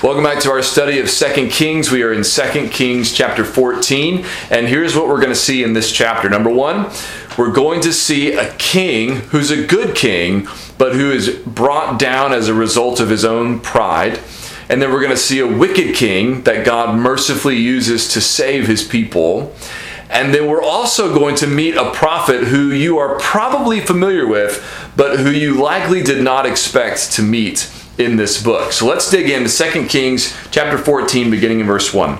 Welcome back to our study of 2 Kings. We are in 2 Kings chapter 14, and here's what we're going to see in this chapter. Number one, we're going to see a king who's a good king, but who is brought down as a result of his own pride. And then we're going to see a wicked king that God mercifully uses to save his people. And then we're also going to meet a prophet who you are probably familiar with, but who you likely did not expect to meet in this book. So let's dig into 2 Kings chapter 14, beginning in verse 1.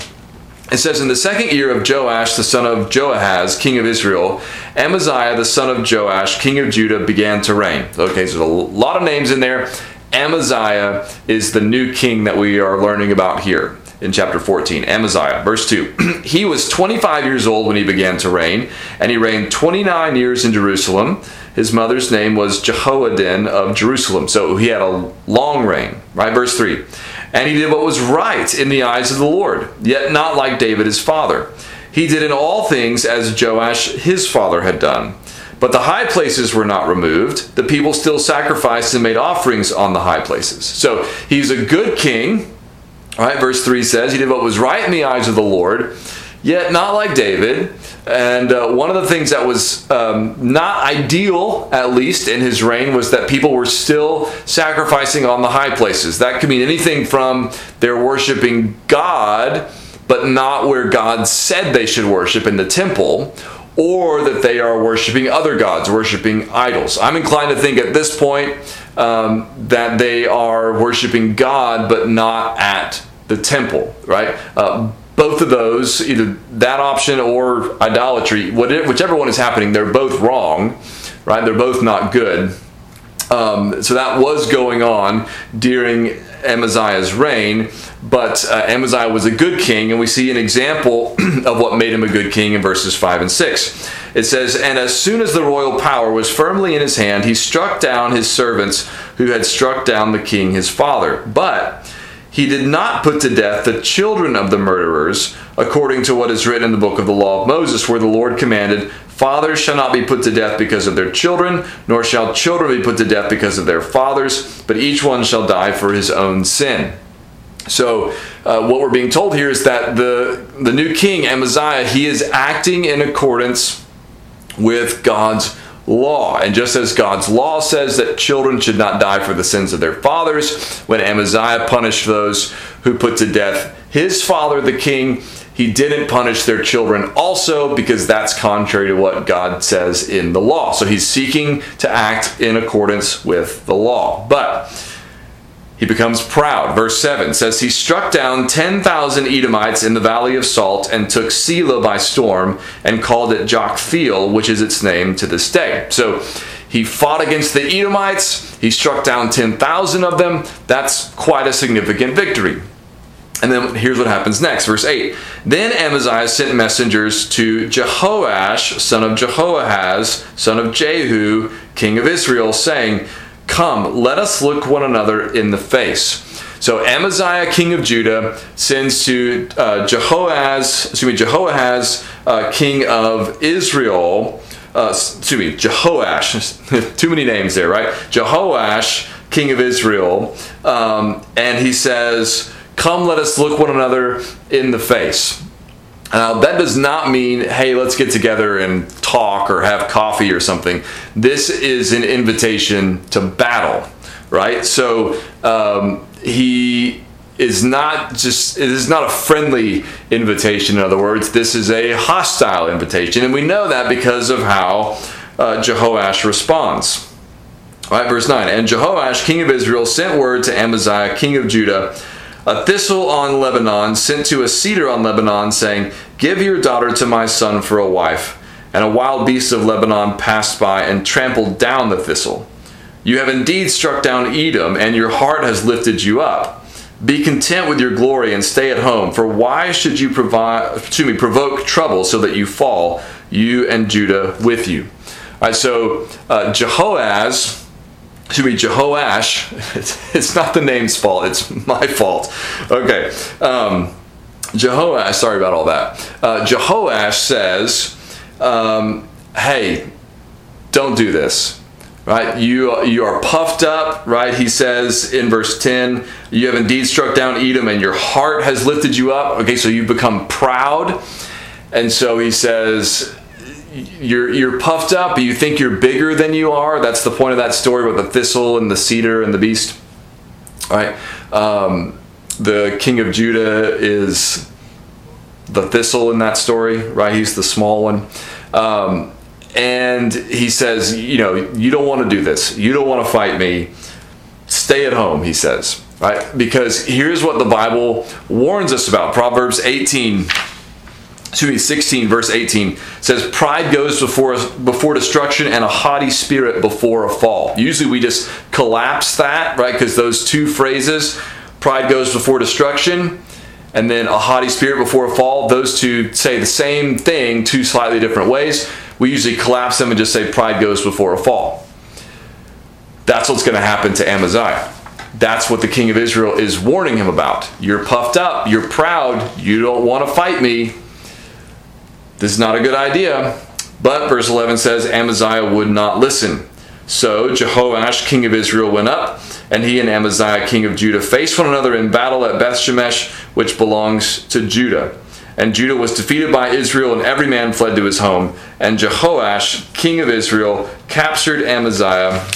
It says, "In the second year of Joash, the son of Joahaz, king of Israel, Amaziah, the son of Joash, king of Judah, began to reign." Okay, so there's a lot of names in there. Amaziah is the new king that we are learning about here in chapter 14. Amaziah, verse 2. "He was 25 years old when he began to reign, and he reigned 29 years in Jerusalem. His mother's name was Jehoaddan of Jerusalem." So he had a long reign, right? Verse 3. "And he did what was right in the eyes of the Lord, yet not like David his father. He did in all things as Joash his father had done. But the high places were not removed. The people still sacrificed and made offerings on the high places." So he's a good king, right? Verse 3 says, "He did what was right in the eyes of the Lord, yet not like David." And one of the things that was not ideal, at least in his reign, was that people were still sacrificing on the high places. That could mean anything from they're worshiping God, but not where God said they should worship, in the temple, or that they are worshiping other gods, worshiping idols. I'm inclined to think at this point that they are worshiping God, but not at the temple, right? Both of those, either that option or idolatry, whichever one is happening, they're both wrong, right? They're both not good. So that was going on during Amaziah's reign, but Amaziah was a good king, and we see an example of what made him a good king in verses 5 and 6. It says, "And as soon as the royal power was firmly in his hand, he struck down his servants who had struck down the king his father. But he did not put to death the children of the murderers, according to what is written in the book of the law of Moses, where the Lord commanded, 'Fathers shall not be put to death because of their children, nor shall children be put to death because of their fathers, but each one shall die for his own sin.'" So what we're being told here is that the new king, Amaziah, he is acting in accordance with God's law. And just as God's law says that children should not die for the sins of their fathers, when Amaziah punished those who put to death his father, the king, he didn't punish their children also, because that's contrary to what God says in the law. So he's seeking to act in accordance with the law. But he becomes proud. Verse 7 says, "He struck down 10,000 Edomites in the Valley of Salt and took Selah by storm and called it Jochfeel, which is its name to this day." So he fought against the Edomites. He struck down 10,000 of them. That's quite a significant victory. And then here's what happens next. Verse 8, "Then Amaziah sent messengers to Jehoash, son of Jehoahaz, son of Jehu, king of Israel, saying, 'Come, let us look one another in the face.'" So Amaziah, king of Judah, sends to Jehoahaz, king of Israel. Jehoash. Too many names there, right? Jehoash, king of Israel. And he says, "Come, let us look one another in the face." That does not mean, hey, let's get together and talk or have coffee or something. This is an invitation to battle, right? So he is not just, it is not a friendly invitation. In other words, this is a hostile invitation. And we know that because of how Jehoash responds. All right, verse 9, "And Jehoash, king of Israel, sent word to Amaziah, king of Judah, 'A thistle on Lebanon sent to a cedar on Lebanon, saying, "Give your daughter to my son for a wife." And a wild beast of Lebanon passed by and trampled down the thistle. You have indeed struck down Edom, and your heart has lifted you up. Be content with your glory and stay at home, for why should you provoke trouble so that you fall, you and Judah with you?'" All right, so Jehoash, it's not the name's fault, it's my fault. Okay, Jehoash, sorry about all that. Jehoash says, hey, don't do this. Right? You are puffed up, right? He says in verse 10, you have indeed struck down Edom and your heart has lifted you up. Okay, so you've become proud. And so he says, you're puffed up, you think you're bigger than you are. That's the point of that story with the thistle and the cedar and the beast. All right? The king of Judah is the thistle in that story, right? He's the small one. And he says, you know, you don't want to do this. You don't want to fight me. Stay at home, he says, right? Because here's what the Bible warns us about. Proverbs 16, verse 18 says, pride goes before destruction and a haughty spirit before a fall. Usually we just collapse that, right? Because those two phrases, pride goes before destruction and then a haughty spirit before a fall, those two say the same thing two slightly different ways. We usually collapse them and just say pride goes before a fall. That's what's going to happen to Amaziah. That's what the king of Israel is warning him about. You're puffed up. You're proud. You don't want to fight me. This is not a good idea. But verse 11 says Amaziah would not listen. So Jehoash, king of Israel, went up, and he and Amaziah, king of Judah, faced one another in battle at Beth Shemesh, which belongs to Judah. And Judah was defeated by Israel, and every man fled to his home. And Jehoash, king of Israel, captured Amaziah,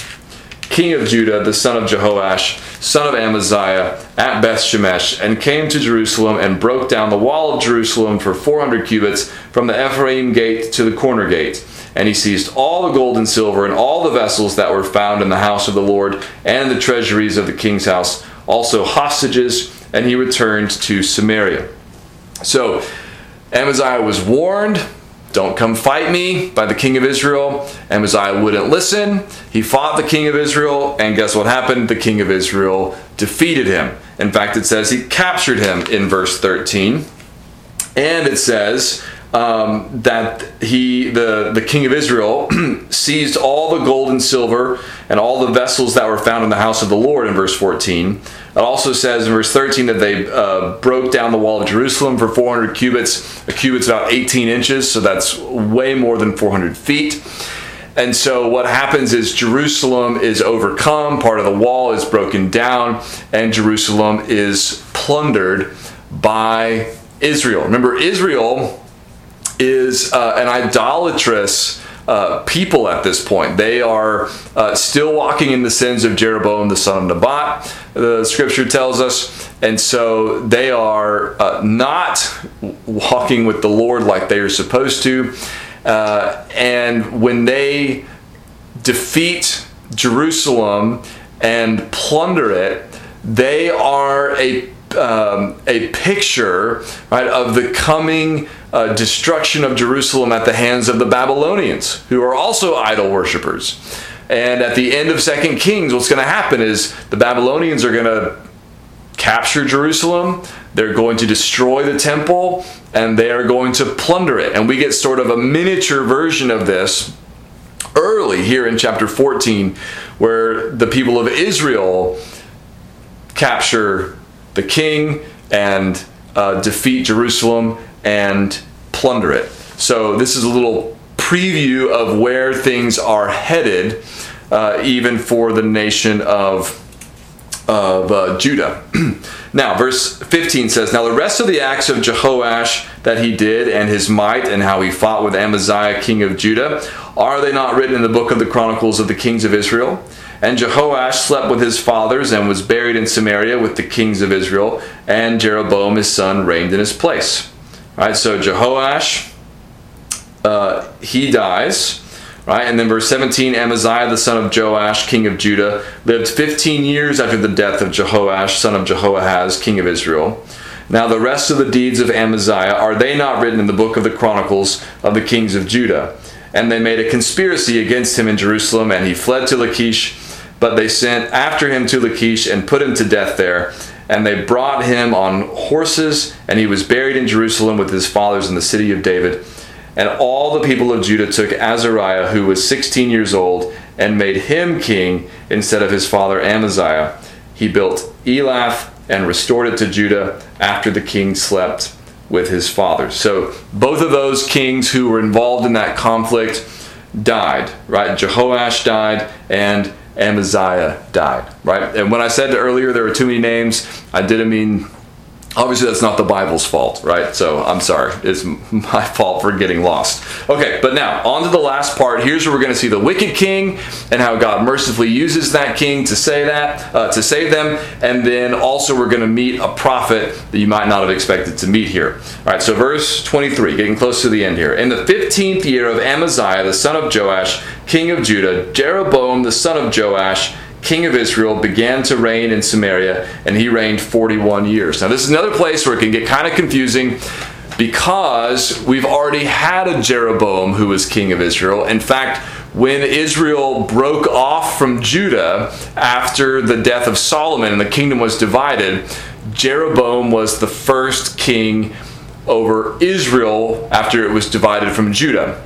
king of Judah, the son of Jehoash, son of Amaziah, at Beth Shemesh, and came to Jerusalem and broke down the wall of Jerusalem for 400 cubits from the Ephraim gate to the corner gate. And he seized all the gold and silver and all the vessels that were found in the house of the Lord and in the treasuries of the king's house, also hostages, and he returned to Samaria. So Amaziah was warned, don't come fight me, by the king of Israel. Amaziah wouldn't listen. He fought the king of Israel, and guess what happened? The king of Israel defeated him. In fact, it says he captured him in verse 13. And it says that the king of Israel seized all the gold and silver and all the vessels that were found in the house of the Lord in verse 14. It also says in verse 13 that they broke down the wall of Jerusalem for 400 cubits. A cubit's about 18 inches, so that's way more than 400 feet. And so what happens is Jerusalem is overcome, part of the wall is broken down, and Jerusalem is plundered by Israel. Remember, Israel is an idolatrous people at this point. They are still walking in the sins of Jeroboam, the son of Nebat, the scripture tells us. And so they are not walking with the Lord like they are supposed to. And when they defeat Jerusalem and plunder it, they are a picture, right, of the coming destruction of Jerusalem at the hands of the Babylonians, who are also idol worshipers. And at the end of 2 Kings, what's going to happen is the Babylonians are going to capture Jerusalem, they're going to destroy the temple, and they are going to plunder it. And we get sort of a miniature version of this early here in chapter 14, where the people of Israel capture the king and defeat Jerusalem and plunder it. So this is a little preview of where things are headed, even for the nation of Judah. Now, verse 15 says, now the rest of the acts of Jehoash that he did, and his might, and how he fought with Amaziah, king of Judah, are they not written in the book of the Chronicles of the Kings of Israel? And Jehoash slept with his fathers and was buried in Samaria with the kings of Israel, and Jeroboam his son reigned in his place. Right, so Jehoash, he dies. Right, and then verse 17, Amaziah, the son of Joash, king of Judah, lived 15 years after the death of Jehoash, son of Jehoahaz, king of Israel. Now the rest of the deeds of Amaziah, are they not written in the book of the Chronicles of the Kings of Judah? And they made a conspiracy against him in Jerusalem, and he fled to Lachish. But they sent after him to Lachish and put him to death there. And they brought him on horses, and he was buried in Jerusalem with his fathers in the city of David. And all the people of Judah took Azariah, who was 16 years old, and made him king instead of his father Amaziah. He built Elath and restored it to Judah after the king slept with his fathers. So both of those kings who were involved in that conflict died, right? Jehoash died, and Amaziah died, right? And when I said earlier there were too many names, I didn't mean, obviously that's not the Bible's fault, right? So I'm sorry, it's my fault for getting lost. Okay, but now, on to the last part. Here's where we're going to see the wicked king and how God mercifully uses that king to save them. And then also we're going to meet a prophet that you might not have expected to meet here. All right, so verse 23, getting close to the end here. In the 15th year of Amaziah, the son of Joash, king of Judah, Jeroboam, the son of Joash, king of Israel, began to reign in Samaria, and he reigned 41 years. Now, this is another place where it can get kind of confusing because we've already had a Jeroboam who was king of Israel. In fact, when Israel broke off from Judah after the death of Solomon and the kingdom was divided, Jeroboam was the first king over Israel after it was divided from Judah.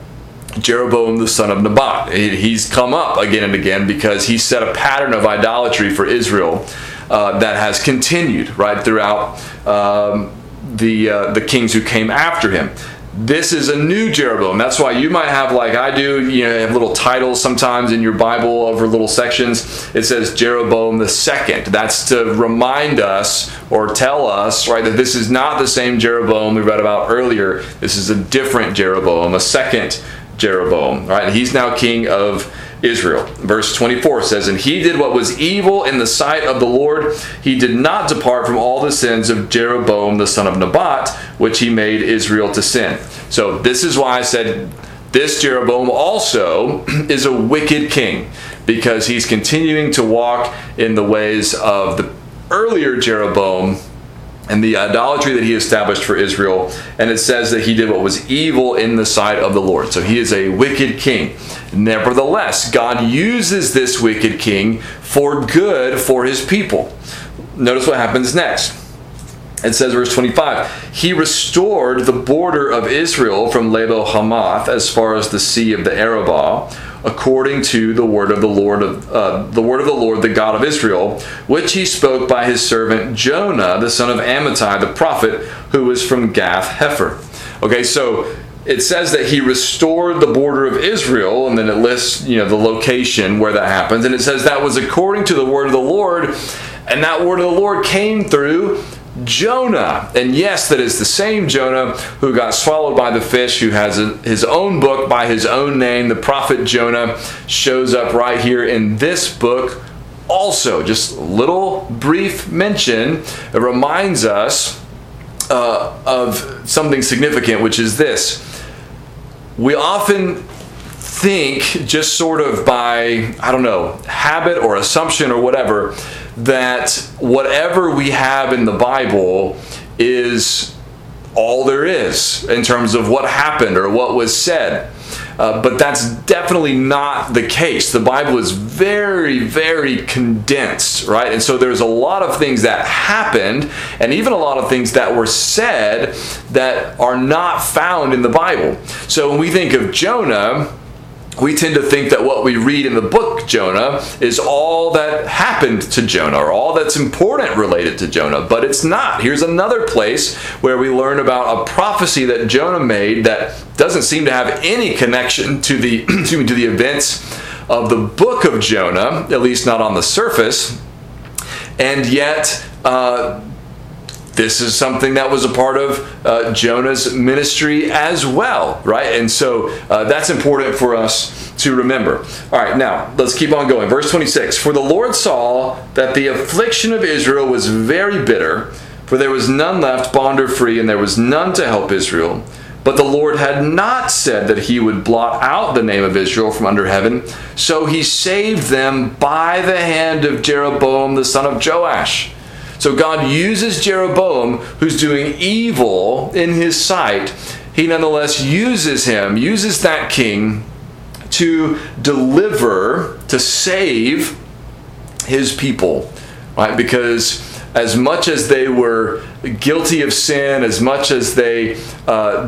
Jeroboam, the son of Nebat. He's come up again and again because he set a pattern of idolatry for Israel that has continued right throughout the kings who came after him. This is a new Jeroboam. That's why you might have, like I do, you know, have little titles sometimes in your Bible over little sections. It says Jeroboam the second. That's to remind us or tell us, right, that this is not the same Jeroboam we read about earlier. This is a different Jeroboam, a second Jeroboam, right? He's now king of Israel. Verse 24 says, and he did what was evil in the sight of the Lord. He did not depart from all the sins of Jeroboam the son of Nebat, which he made Israel to sin. So this is why I said this Jeroboam also is a wicked king, because he's continuing to walk in the ways of the earlier Jeroboam and the idolatry that he established for Israel. And it says that he did what was evil in the sight of the Lord. So he is a wicked king. Nevertheless, God uses this wicked king for good for his people. Notice what happens next. It says, verse 25, he restored the border of Israel from Lebo Hamath as far as the sea of the Arabah, according to the word of the Lord, the God of Israel, which he spoke by his servant Jonah, the son of Amittai, the prophet, who was from Gath Hefer. Okay, so it says that he restored the border of Israel, and then it lists, you know, the location where that happens, and it says that was according to the word of the Lord, and that word of the Lord came through Jonah. And yes, that is the same Jonah who got swallowed by the fish, who has his own book by his own name. The prophet Jonah shows up right here in this book also. Just a little brief mention. It reminds us of something significant, which is this. We often think, just sort of by, I don't know, habit or assumption or whatever, that whatever we have in the Bible is all there is in terms of what happened or what was said. But that's definitely not the case. The Bible is very, very condensed, right? And so there's a lot of things that happened, and even a lot of things that were said that are not found in the Bible. So when we think of Jonah, we tend to think that what we read in the book Jonah is all that happened to Jonah, or all that's important related to Jonah, but it's not. Here's another place where we learn about a prophecy that Jonah made that doesn't seem to have any connection to the events of the book of Jonah, at least not on the surface, and yet this is something that was a part of Jonah's ministry as well, right? And so that's important for us to remember. All right, now let's keep on going. Verse 26, for the Lord saw that the affliction of Israel was very bitter, for there was none left bond or free, and there was none to help Israel. But the Lord had not said that he would blot out the name of Israel from under heaven, so he saved them by the hand of Jeroboam the son of Joash. So God uses Jeroboam, who's doing evil in his sight. He nonetheless uses that king to deliver, to save his people, right? Because as much as they were guilty of sin, as much as they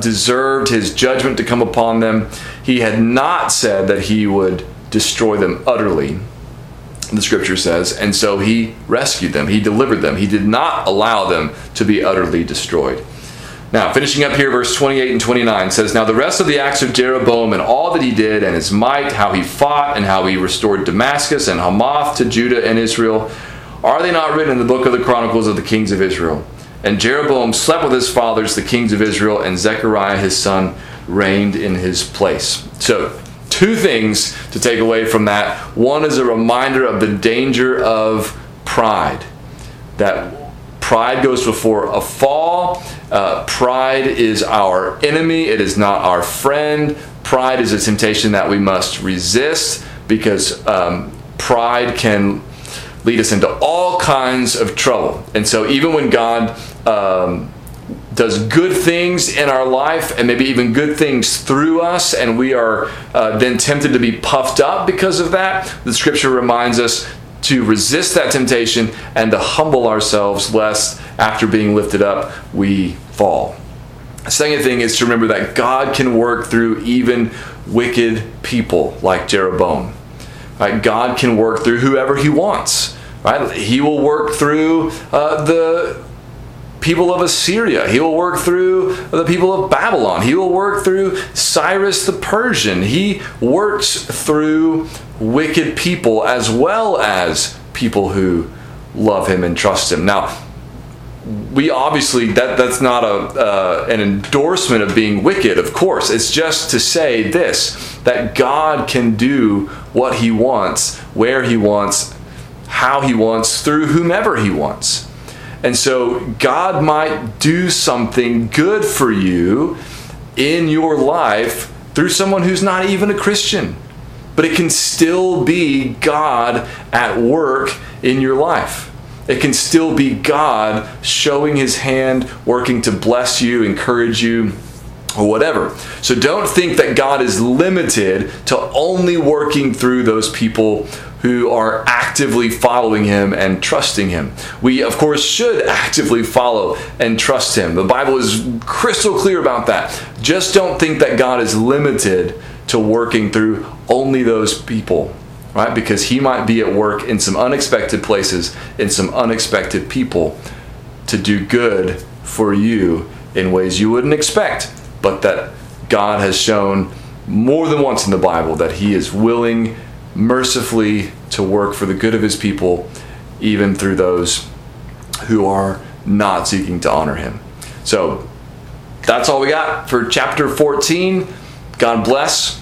deserved his judgment to come upon them, he had not said that he would destroy them utterly, the scripture says, and so he rescued them, he delivered them, he did not allow them to be utterly destroyed. Now, finishing up here, verse 28 and 29 says, Now the rest of the acts of Jeroboam and all that he did and his might, how he fought and how he restored Damascus and Hamath to Judah and Israel, are they not written in the book of the Chronicles of the kings of Israel? And Jeroboam slept with his fathers, the kings of Israel, and Zechariah his son reigned in his place. So, two things to take away from that. One is a reminder of the danger of pride. That pride goes before a fall. Pride is our enemy. It is not our friend. Pride is a temptation that we must resist, because pride can lead us into all kinds of trouble. And so even when God does good things in our life, and maybe even good things through us, and we are then tempted to be puffed up because of that, the scripture reminds us to resist that temptation and to humble ourselves, lest after being lifted up we fall. The second thing is to remember that God can work through even wicked people like Jeroboam. Right? God can work through whoever he wants. Right? He will work through the people of Assyria. He will work through the people of Babylon. He will work through Cyrus the Persian. He works through wicked people as well as people who love him and trust him. Now, we obviously, that's not an endorsement of being wicked, of course. It's just to say this, that God can do what he wants, where he wants, how he wants, through whomever he wants. And so God might do something good for you in your life through someone who's not even a Christian. But it can still be God at work in your life. It can still be God showing his hand, working to bless you, encourage you, or whatever. So don't think that God is limited to only working through those people who are actively following him and trusting him. We, of course, should actively follow and trust him. The Bible is crystal clear about that. Just don't think that God is limited to working through only those people, right? Because he might be at work in some unexpected places, in some unexpected people, to do good for you in ways you wouldn't expect, but that God has shown more than once in the Bible that he is willing mercifully to work for the good of his people, even through those who are not seeking to honor him. So that's all we got for chapter 14. God bless.